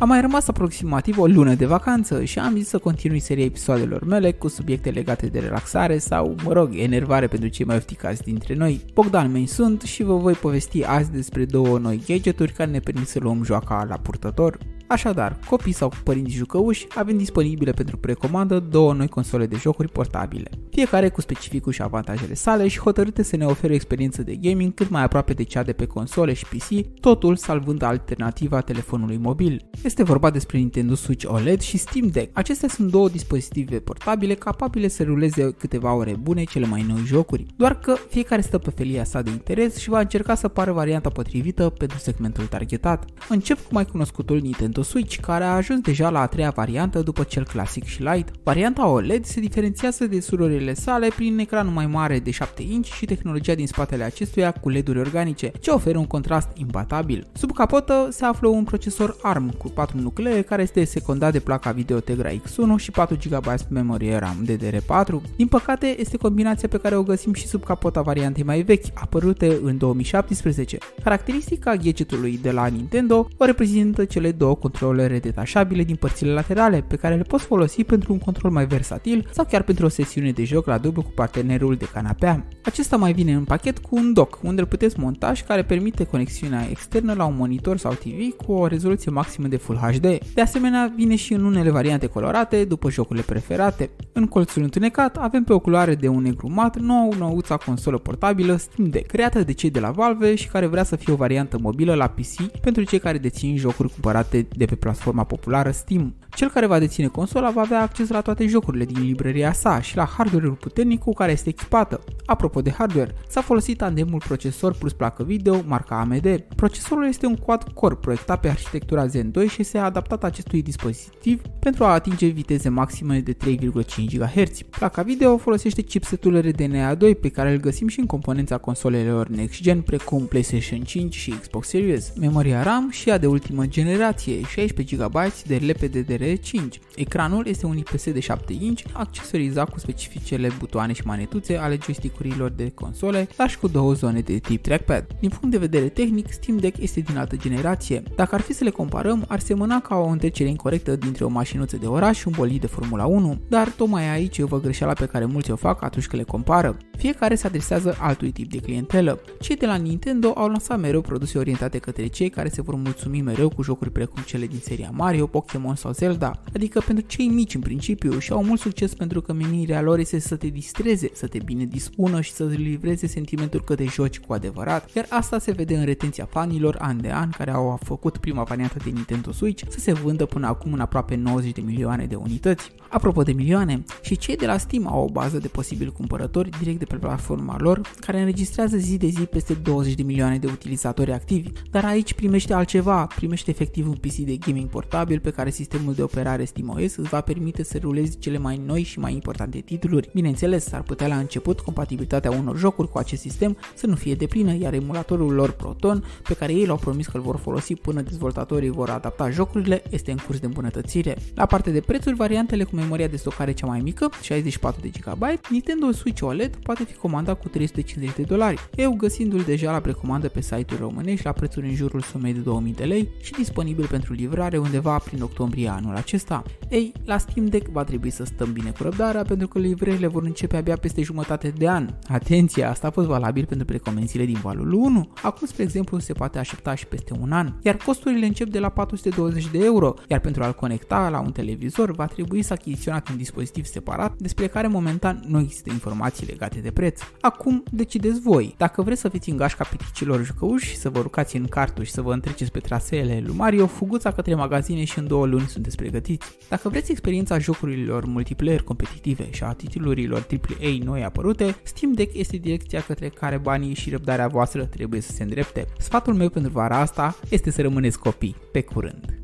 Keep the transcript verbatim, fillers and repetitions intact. A mai rămas aproximativ o lună de vacanță și am zis să continui seria episoadelor mele cu subiecte legate de relaxare sau, mă rog, enervare pentru cei mai ofticați dintre noi. Bogdan Menci sunt și vă voi povesti azi despre două noi gadgeturi care ne permit să luăm joaca la purtător. Așadar, copii sau părinți jucăuși, avem disponibile pentru precomandă două noi console de jocuri portabile, fiecare cu specificul și avantajele sale și hotărâte să ne ofere o experiență de gaming cât mai aproape de cea de pe console și P C, totul salvând alternativa telefonului mobil. Este vorba despre Nintendo Switch O L E D și Steam Deck. Acestea sunt două dispozitive portabile capabile să ruleze câteva ore bune cele mai noi jocuri, doar că fiecare stă pe felia sa de interes și va încerca să pară varianta potrivită pentru segmentul targetat. Încep cu mai cunoscutul Nintendo Switch, care a ajuns deja la a treia variantă după cel clasic și Lite. Varianta O L E D se diferențiază de surorile sale prin ecranul mai mare de șapte inci și tehnologia din spatele acestuia cu L E D-uri organice, ce oferă un contrast imbatabil. Sub capotă se află un procesor A R M cu patru nuclee care este secundat de placa video Tegra X unu și patru gigabyte memorie RAM D D R patru. Din păcate, este combinația pe care o găsim și sub capota variantei mai vechi, apărute în două mii șaptesprezece. Caracteristica gadgetului de la Nintendo o reprezintă cele două controlere detașabile din părțile laterale, pe care le poți folosi pentru un control mai versatil sau chiar pentru o sesiune de joc la dublu cu partenerul de canapea. Acesta mai vine în pachet cu un dock, unde îl puteți monta și care permite conexiunea externă la un monitor sau T V cu o rezoluție maximă de Full H D. De asemenea, vine și în unele variante colorate după jocurile preferate. În colțul întunecat avem pe o culoare de un negru mat nouă nouța consolă portabilă Steam Deck, creată de cei de la Valve și care vrea să fie o variantă mobilă la P C pentru cei care dețin jocuri cumpărate de pe platforma populară Steam. Cel care va deține consola va avea acces la toate jocurile din librăria sa și la hardware-ul puternic cu care este echipată. Apropo de hardware, s-a folosit tandemul procesor plus placă video marca A M D. Procesorul este un quad-core proiectat pe arhitectura Zen doi și s-a adaptat acestui dispozitiv pentru a atinge viteze maxime de trei virgulă cinci gigaherți. Placa video folosește chipsetul R D N A doi pe care îl găsim și în componența consolelor Next Gen precum PlayStation cinci și Xbox Series. Memoria RAM și ea de ultimă generație, șaisprezece gigabyte de L P D D R cinci. Ecranul este un I P S de șapte inci, accesorizat cu specificele butoane și manetuțe ale joystick-urilor de console, dar și cu două zone de tip trackpad. Din punct de vedere tehnic, Steam Deck este din altă generație. Dacă ar fi să le comparăm, ar semăna ca o întrecere incorectă dintre o mașinuță de oraș și un bolid de Formula unu, dar tocmai aici eu văd greșeala pe care mulți o fac atunci când le compară. Fiecare se adresează altui tip de clientelă. Cei de la Nintendo au lansat mereu produse orientate către cei care se vor mulțumi mereu cu jocuri precum cele din seria Mario, Pokémon sau Zelda, adică pentru cei mici în principiu, și au mult succes pentru că menirea lor este să te distreze, să te bine dispună și să-ți livreze sentimentul că te joci cu adevărat, iar asta se vede în retenția fanilor an de an, care au făcut prima variantă de Nintendo Switch să se vândă până acum în aproape nouăzeci de milioane de unități. Apropo de milioane, și cei de la Steam au o bază de posibili cumpărători direct de pe platforma lor, care înregistrează zi de zi peste douăzeci de milioane de utilizatori activi, dar aici primește altceva, primește efectiv un P C de gaming portabil pe care sistemul de operare SteamOS îți va permite să rulezi cele mai noi și mai importante titluri. Bineînțeles, s-ar putea la început compatibilitatea unor jocuri cu acest sistem să nu fie deplină, iar emulatorul lor Proton, pe care ei l-au promis că îl vor folosi până dezvoltatorii vor adapta jocurile, este în curs de îmbunătățire. La partea de prețuri, variantele cu memoria de stocare cea mai mică, șaizeci și patru de gigabyte, Nintendo Switch O L E D poate fi comandat cu trei sute cincizeci de dolari, eu găsindu-l deja la precomandă pe site-uri românești la prețuri în jurul sumei de două mii de lei și disponibil pentru livrare undeva prin octombrie anul acesta. Ei, la Steam Deck va trebui să stăm bine cu răbdarea, pentru că livrările vor începe abia peste jumătate de an. Atenție, asta a fost valabil pentru precomenzile din valul unu, acum, spre exemplu, se poate aștepta și peste un an, iar costurile încep de la patru sute douăzeci de euro, iar pentru a-l conecta la un televizor va trebui să achiziționați un dispozitiv separat, despre care momentan nu există informații legate de preț. Acum, decideți voi, dacă vreți să fiți în gașca piticilor jucăuși, să vă rucați în cartuși, să vă întreceți pe traseele lui Mario, fuguța către magazine și în două luni sunteți pregătiți. Dacă vreți experiența jocurilor multiplayer competitive și a titlurilor A A A noi apărute, Steam Deck este direcția către care banii și răbdarea voastră trebuie să se îndrepte. Sfatul meu pentru vara asta este să rămâneți copii. Pe curând!